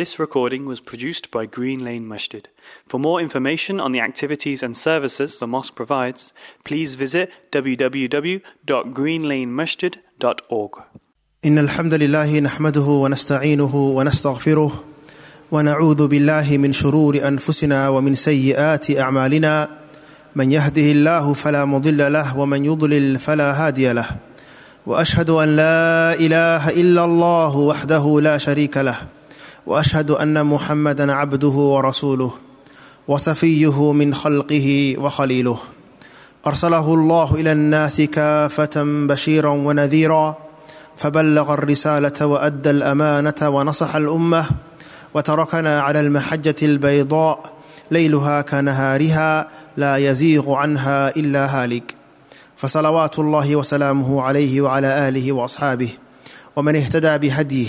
This recording was produced by Green Lane Masjid. For more information on the activities and services the mosque provides, please visit www.greenlanemasjid.org. إن الحمد لله نحمده ونستعينه ونستغفره ونعوذ بالله من شرور أنفسنا ومن سيئات أعمالنا من يهده الله فلا مضل له ومن يضلل فلا هادي له وأشهد أن لا إله إلا الله وحده لا شريك له وأشهد أن محمدا عبده ورسوله وصفيه من خلقه وخليله أرسله الله إلى الناس كافة بشيرا ونذيرا فبلغ الرسالة وأدى الأمانة ونصح الأمة وتركنا على المحجة البيضاء ليلها كنهارها لا يزيغ عنها إلا هالك فصلوات الله وسلامه عليه وعلى آله وأصحابه ومن اهتدى بهديه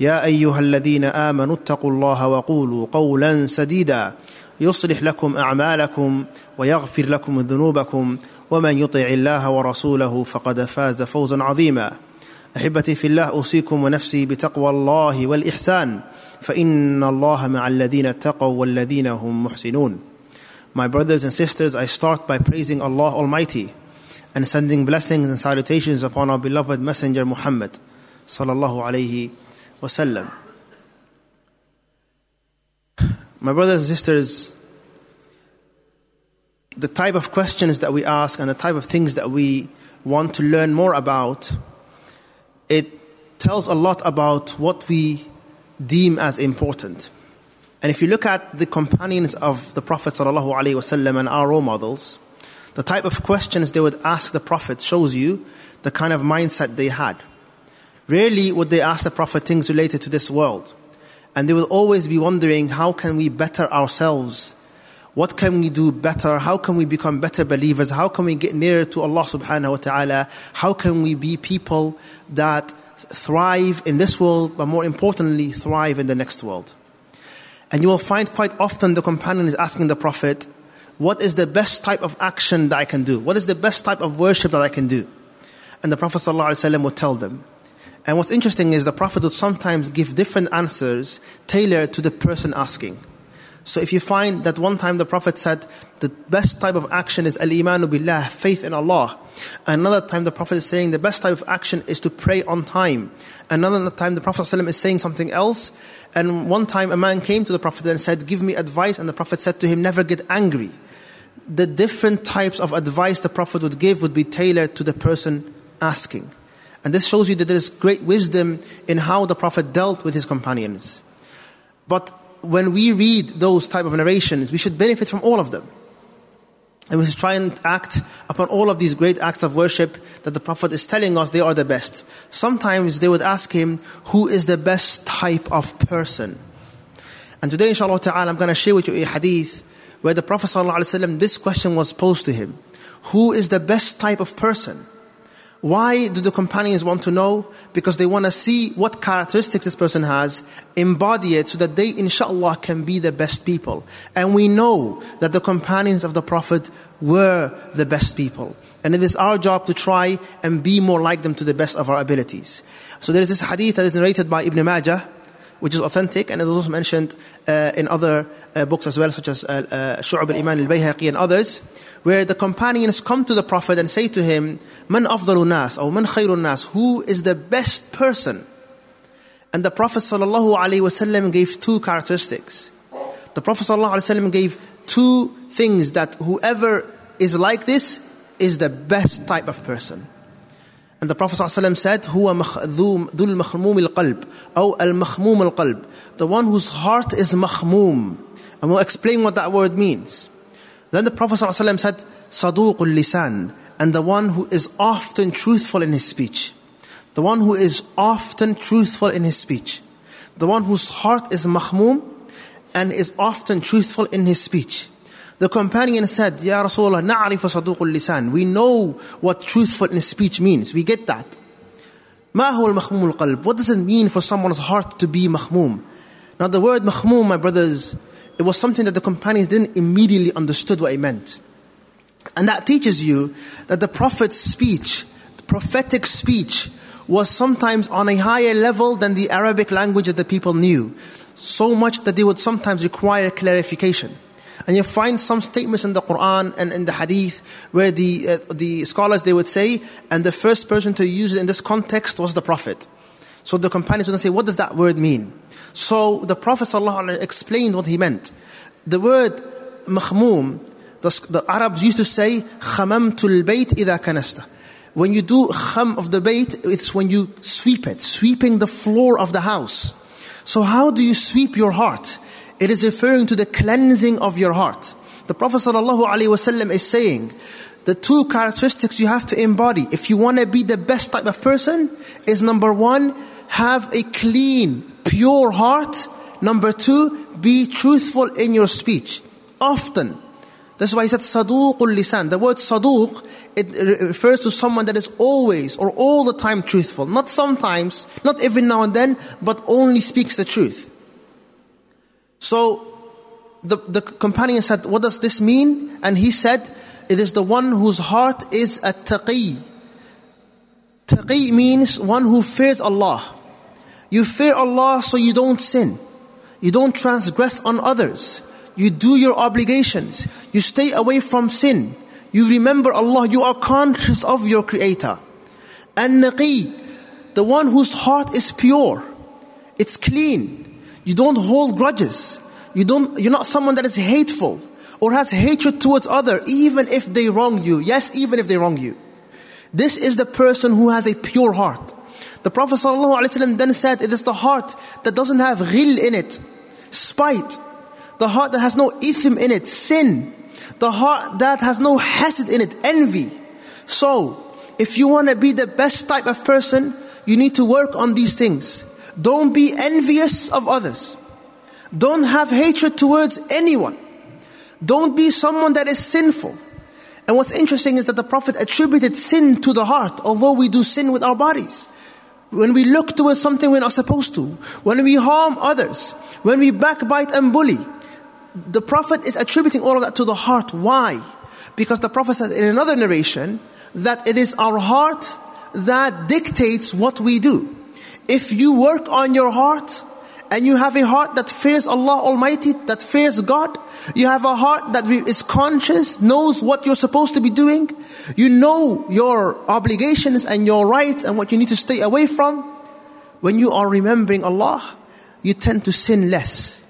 يا أيها الذين آمنوا اتقوا الله وقولوا قولا سديدا يصلح لكم أعمالكم ويغفر لكم ذنوبكم ومن يطع الله ورسوله فقد فاز فوزا عظيما أحبتي في الله أوصيكم ونفسي بتقوى الله والإحسان فإن الله مع الذين اتقوا والذين هم محسنون. My brothers and sisters, I start by praising Allah Almighty and sending blessings and salutations upon our beloved messenger Muhammad sallallahu alayhi wasallam. My brothers and sisters, the type of questions that we ask and the type of things that we want to learn more about, it tells a lot about what we deem as important. And if you look at the companions of the Prophet ﷺ and our role models, the type of questions they would ask the Prophet shows you the kind of mindset they had. Rarely would they ask the Prophet things related to this world. And they will always be wondering, how can we better ourselves? What can we do better? How can we become better believers? How can we get nearer to Allah subhanahu wa ta'ala? How can we be people that thrive in this world, but more importantly, thrive in the next world? And you will find quite often the companion is asking the Prophet, what is the best type of action that I can do? What is the best type of worship that I can do? And the Prophet ﷺ would tell them. And what's interesting is the Prophet would sometimes give different answers tailored to the person asking. So if you find that one time the Prophet said, the best type of action is al-imanu billah, faith in Allah. Another time the Prophet is saying the best type of action is to pray on time. Another time the Prophet ﷺ is saying something else. And one time a man came to the Prophet and said, give me advice. And the Prophet said to him, never get angry. The different types of advice the Prophet would give would be tailored to the person asking. And this shows you that there is great wisdom in how the Prophet dealt with his companions. But when we read those type of narrations, we should benefit from all of them. And we should try and act upon all of these great acts of worship that the Prophet is telling us they are the best. Sometimes they would ask him, who is the best type of person? And today, inshallah ta'ala, I'm going to share with you a hadith where the Prophet ﷺ, this question was posed to him. Who is the best type of person? Why do the companions want to know? Because they want to see what characteristics this person has, embody it so that they, inshallah, can be the best people. And we know that the companions of the Prophet were the best people. And it is our job to try and be more like them to the best of our abilities. So there is this hadith that is narrated by Ibn Majah, which is authentic, and it is also mentioned in other books as well, such as Shu'ub al-Iman, al-Bayhaqi, and others, where the companions come to the Prophet and say to him, Man afdalu nas, or man khairu nas, who is the best person? And the Prophet ﷺ gave two characteristics. The Prophet ﷺ gave two things that whoever is like this is the best type of person. And the Prophet ﷺ said, هُوَ ذُو الْمَخْمُومِ الْقَلْبِ أو الْمَخْمُومِ الْقَلْبِ, the one whose heart is مخموم. And we'll explain what that word means. Then the Prophet ﷺ said, صَدُوقُ اللِّسَانِ, and the one who is often truthful in his speech. The one who is often truthful in his speech. The one whose heart is مخموم and is often truthful in his speech. The companion said, Ya Rasulullah, na'arifa saduqul lisan. We know what truthful in speech means. We get that. Ma huwa al-makhmum al-qalb? What does it mean for someone's heart to be makhmum? Now the word makhmum, my brothers, it was something that the companions didn't immediately understood what it meant. And that teaches you that the Prophet's speech, the prophetic speech, was sometimes on a higher level than the Arabic language that the people knew. So much that they would sometimes require clarification. And you find some statements in the Quran and in the Hadith where the scholars, they would say, and the first person to use it in this context was the Prophet. So the companions would say, what does that word mean? So the Prophet ﷺ explained what he meant. The word makhmum, the Arabs used to say, khamamtul bayt idha kanasta. When you do kham of the bayt, it's when you sweep it, sweeping the floor of the house. So how do you sweep your heart? It is referring to the cleansing of your heart. The Prophet ﷺ is saying, the two characteristics you have to embody, if you want to be the best type of person, is number one, have a clean, pure heart. Number two, be truthful in your speech, often. That's why he said saduqul lisan. The word saduq, it refers to someone that is always or all the time truthful. Not sometimes, not every now and then, but only speaks the truth. So the companion said, what does this mean? And he said, it is the one whose heart is a taqi. Taqi means one who fears Allah. You fear Allah so you don't sin. You don't transgress on others. You do your obligations. You stay away from sin. You remember Allah. You are conscious of your Creator. And naqi, the one whose heart is pure. It's clean. You don't hold grudges. You're not someone that is hateful or has hatred towards others, even if they wrong you. Yes, even if they wrong you. This is the person who has a pure heart. The Prophet ﷺ then said, it is the heart that doesn't have ghil in it, spite. The heart that has no ithm in it, sin. The heart that has no hasad in it, envy. So, if you want to be the best type of person, you need to work on these things. Don't be envious of others. Don't have hatred towards anyone. Don't be someone that is sinful. And what's interesting is that the Prophet attributed sin to the heart, although we do sin with our bodies. When we look towards something we're not supposed to, when we harm others, when we backbite and bully, the Prophet is attributing all of that to the heart. Why? Because the Prophet said in another narration that it is our heart that dictates what we do. If you work on your heart and you have a heart that fears Allah Almighty, that fears God, you have a heart that is conscious, knows what you're supposed to be doing, you know your obligations and your rights and what you need to stay away from, when you are remembering Allah, you tend to sin less.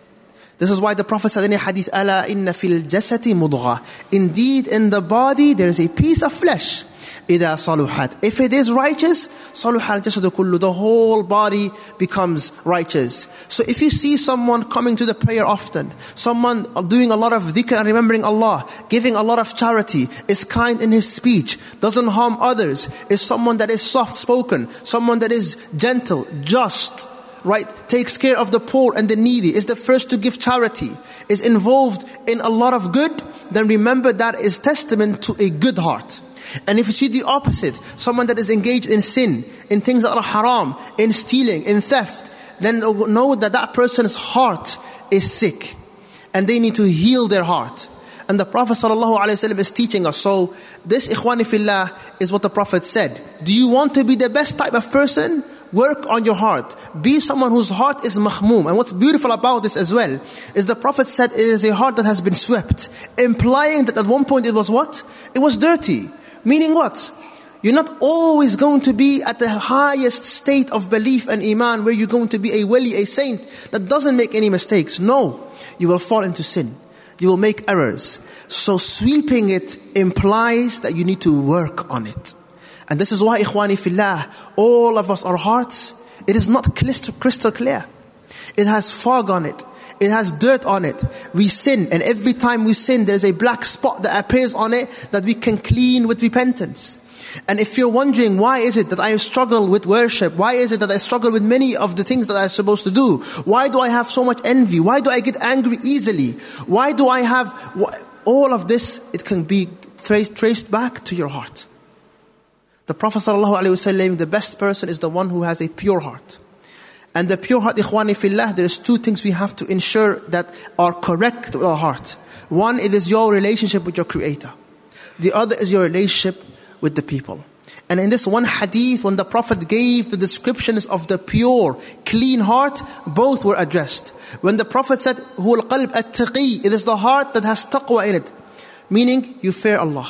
This is why the Prophet said in a hadith, Ala inna fil jasati mudghah. Indeed, in the body there is a piece of flesh. Ida saluhat. If it is righteous, saluhal jasadu kullu. The whole body becomes righteous. So if you see someone coming to the prayer often, someone doing a lot of dhikr and remembering Allah, giving a lot of charity, is kind in his speech, doesn't harm others, is someone that is soft-spoken, someone that is gentle, just, right, takes care of the poor and the needy, is the first to give charity, is involved in a lot of good, then remember that is testament to a good heart. And if you see the opposite, someone that is engaged in sin, in things that are haram, in stealing, in theft, then know that that person's heart is sick and they need to heal their heart. And the Prophet ﷺ is teaching us. So this, ikhwani fillah, is what the Prophet said. Do you want to be the best type of person? Work on your heart. Be someone whose heart is mahmoom. And what's beautiful about this as well is the Prophet said it is a heart that has been swept, implying that at one point it was what? It was dirty. Meaning what? You're not always going to be at the highest state of belief and iman where you're going to be a wali, a saint that doesn't make any mistakes. No, you will fall into sin. You will make errors. So sweeping it implies that you need to work on it. And this is why, ikhwani fillah, all of us, our hearts, it is not crystal clear. It has fog on it. It has dirt on it. We sin, and every time we sin, there's a black spot that appears on it that we can clean with repentance. And if you're wondering, why is it that I struggle with worship? Why is it that I struggle with many of the things that I'm supposed to do? Why do I have so much envy? Why do I get angry easily? Why do I have... all of this, it can be traced back to your heart. The Prophet ﷺ, the best person is the one who has a pure heart. And the pure heart, ikhwani fillah, there is two things we have to ensure that are correct with our heart. One, it is your relationship with your Creator. The other is your relationship with the people. And in this one hadith, when the Prophet gave the descriptions of the pure, clean heart, both were addressed. When the Prophet said, "Huwa al-qalb at-taqi," it is the heart that has taqwa in it. Meaning, you fear Allah.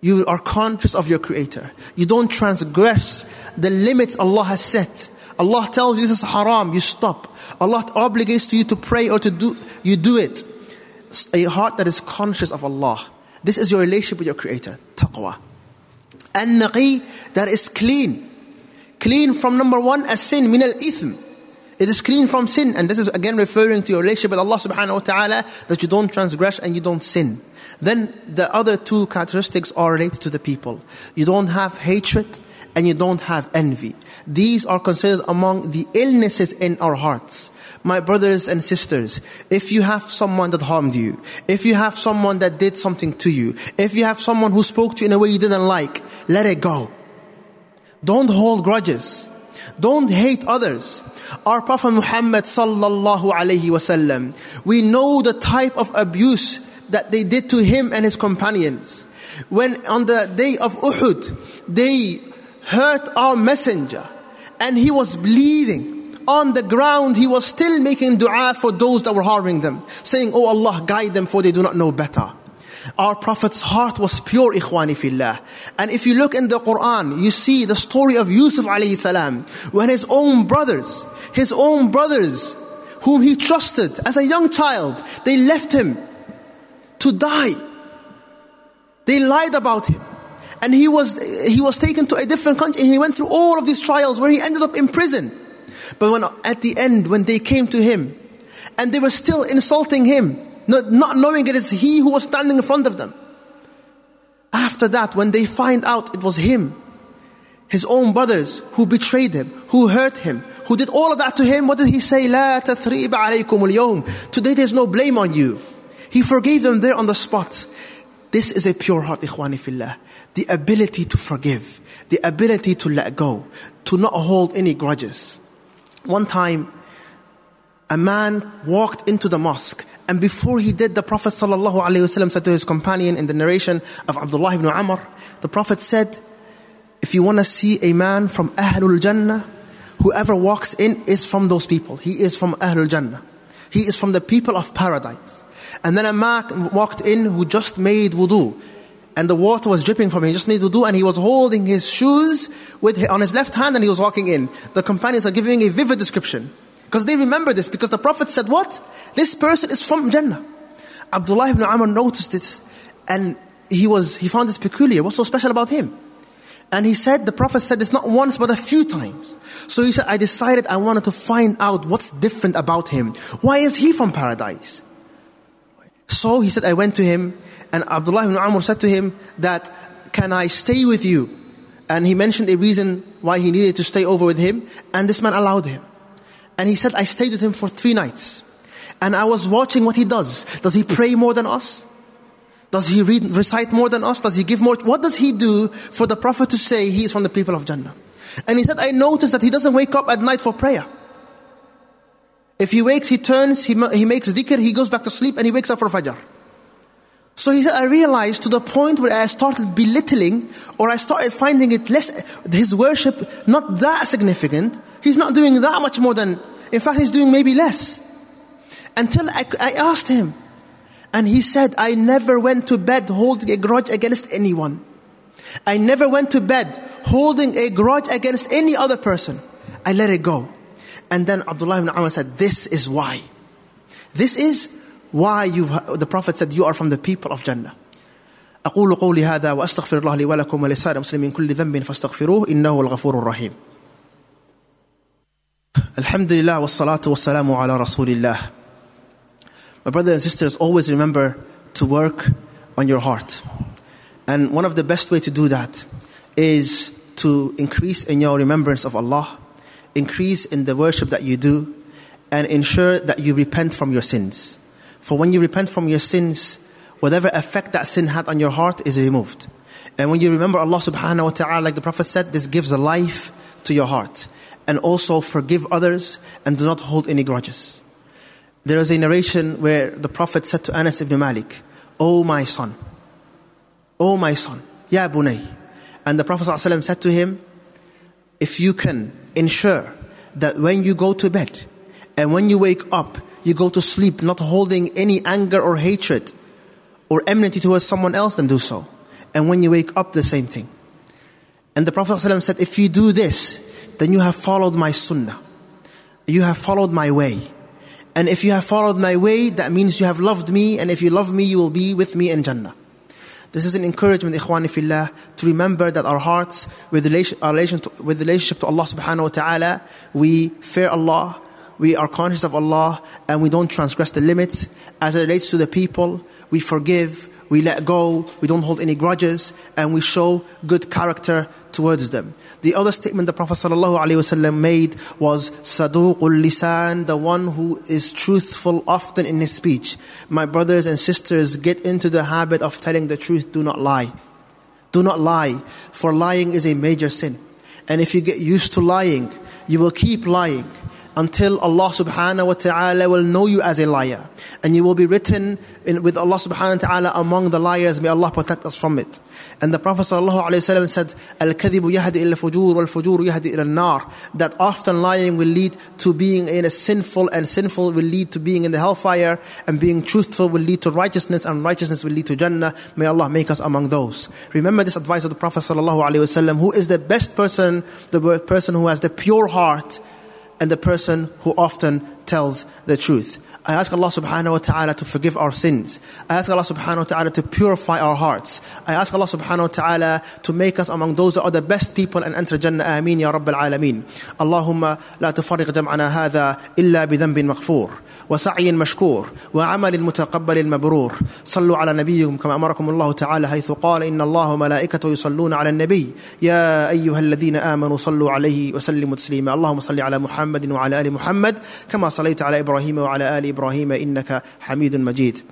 You are conscious of your Creator. You don't transgress the limits Allah has set. Allah tells you this is haram, you stop. Allah obligates you to pray or to do, you do it. A heart that is conscious of Allah. This is your relationship with your Creator, taqwa. An-naqi, that is clean. Clean from number one, as-sin, min al-ithm. It is clean from sin. And this is again referring to your relationship with Allah subhanahu wa ta'ala, that you don't transgress and you don't sin. Then the other two characteristics are related to the people. You don't have hatred and you don't have envy. These are considered among the illnesses in our hearts. My brothers and sisters, if you have someone that harmed you, if you have someone that did something to you, if you have someone who spoke to you in a way you didn't like, let it go. Don't hold grudges. Don't hate others. Our Prophet Muhammad sallallahu alayhi wasallam, we know the type of abuse that they did to him and his companions. When on the day of Uhud, they hurt our messenger and he was bleeding on the ground. He was still making dua for those that were harming them, saying, "Oh Allah, guide them, for they do not know better." Our Prophet's heart was pure, ikhwani fillah. And if you look in the Quran, you see the story of Yusuf alayhi salam, when his own brothers whom he trusted as a young child, they left him to die. They lied about him. And he was taken to a different country, and he went through all of these trials where he ended up in prison. But at the end, when they came to him, and they were still insulting him, not knowing it is he who was standing in front of them. After that, when they find out it was him, his own brothers who betrayed him, who hurt him, who did all of that to him, what did he say? "La tathrib alaykum al-yawm." Today there's no blame on you. He forgave them there on the spot. This is a pure heart, ikhwani fillah. The ability to forgive, the ability to let go, to not hold any grudges. One time, a man walked into the mosque, and before he did, the Prophet ﷺ said to his companion in the narration of Abdullah ibn Amr, the Prophet said, "If you want to see a man from Ahlul Jannah, whoever walks in is from those people. He is from Ahlul Jannah. He is from the people of paradise." And then a man walked in who just made wudu, and the water was dripping from him. He just needed wudu, and he was holding his shoes on his left hand, and he was walking in. The companions are giving a vivid description, because they remember this, because the Prophet said what? This person is from Jannah. Abdullah ibn Amr noticed this, and he found this peculiar. What's so special about him? And he said, the Prophet said this not once, but a few times. So he said, I decided I wanted to find out what's different about him. Why is he from paradise? So he said, I went to him, and Abdullah ibn Amr said to him that, "Can I stay with you?" And he mentioned a reason why he needed to stay over with him, and this man allowed him. And he said, I stayed with him for 3 nights. And I was watching what he does. Does he pray more than us? Does he recite more than us? Does he give more? What does he do for the Prophet to say he is from the people of Jannah? And he said, I noticed that he doesn't wake up at night for prayer. If he wakes, he turns, he makes dhikr, he goes back to sleep, and he wakes up for fajr. So he said, I realized to the point where I started belittling, or I started finding it less, his worship not that significant. He's not doing that much more than, in fact, he's doing maybe less. Until I asked him, and he said, I never went to bed holding a grudge against anyone. I never went to bed holding a grudge against any other person. I let it go. And then Abdullah ibn Amr said, this is why. This is why the Prophet said, you are from the people of Jannah. أقول قولي هذا وأستغفر الله لي ولكم ولسائر المسلمين كل ذنب فاستغفروه إنه الغفور الرحيم. Alhamdulillah wassalatu wassalamu ala rasulillah. My brothers and sisters, always remember to work on your heart. And one of the best way to do that is to increase in your remembrance of Allah, increase in the worship that you do, and ensure that you repent from your sins. For when you repent from your sins, whatever effect that sin had on your heart is removed. And when you remember Allah subhanahu wa ta'ala, like the Prophet said, this gives a life to your heart. And also forgive others and do not hold any grudges. There is a narration where the Prophet said to Anas ibn Malik, O my son, Ya Bunay. And the Prophet ﷺ said to him, if you can ensure that when you go to bed and when you wake up, you go to sleep not holding any anger or hatred or enmity towards someone else, then do so. And when you wake up, the same thing. And the Prophet ﷺ said, if you do this, then you have followed my sunnah. You have followed my way. And if you have followed my way, that means you have loved me. And if you love me, you will be with me in Jannah. This is an encouragement, ikhwani fillah, to remember that our hearts, with relationship to Allah subhanahu wa ta'ala, we fear Allah, we are conscious of Allah, and we don't transgress the limits. As it relates to the people, we forgive, we let go, we don't hold any grudges, and we show good character towards them. The other statement the Prophet ﷺ made was, Saduqul Lisan, the one who is truthful often in his speech. My brothers and sisters, get into the habit of telling the truth. Do not lie. Do not lie, for lying is a major sin. And if you get used to lying, you will keep lying until Allah subhanahu wa ta'ala will know you as a liar. And you will be written with Allah subhanahu wa ta'ala among the liars. May Allah protect us from it. And the Prophet sallallahu alayhi wa said, Al-kadhibu yahdi ila fujur, wal-fujur yahdi ila al-nar. That often lying will lead to being in a sinful, and sinful will lead to being in the hellfire, and being truthful will lead to righteousness, and righteousness will lead to Jannah. May Allah make us among those. Remember this advice of the Prophet sallallahu alayhi wa, who is the best person, the person who has the pure heart, and the person who often tells the truth. I ask Allah subhanahu wa ta'ala to forgive our sins. I ask Allah subhanahu wa ta'ala to purify our hearts. I ask Allah subhanahu wa ta'ala to make us among those that are the best people and enter Jannah. Ameen ya Rabbil Alameen. Allahumma la tufarriq jam'ana hadha illa bidhanbin maghfur wa sa'yin mashkur wa amalin mutaqabbalin mabrur. Sallu ala nabiyyukum kama amarakum Allah ta'ala haythu qala inna Allah wa malaikatahu yusalluna ala nabiy ya ayyuhalladhina amanu sallu alayhi wa sallimu taslima. Allahumma salli ala Muhammadin wa ala ali Muhammad kama صليت على إبراهيم وعلى آل إبراهيم إنك حميد مجيد.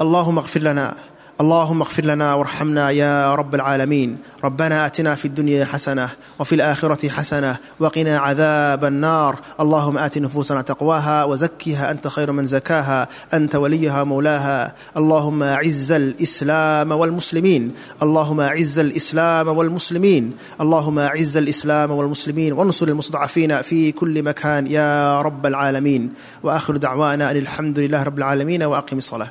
اللهم اغفر لنا اللهم اغفر لنا وارحمنا يا رب العالمين. ربنا آتنا في الدنيا حسنة وفي الآخرة حسنة وقنا عذاب النار. اللهم آت نفوسنا تقواها وزكها أنت خير من زكاها أنت وليها مولاها. اللهم أعز الإسلام والمسلمين اللهم أعز الإسلام والمسلمين اللهم أعز الإسلام والمسلمين وانصر المستضعفين في كل مكان يا رب العالمين. وآخر دعوانا أن الحمد لله رب العالمين وأقم الصلاة.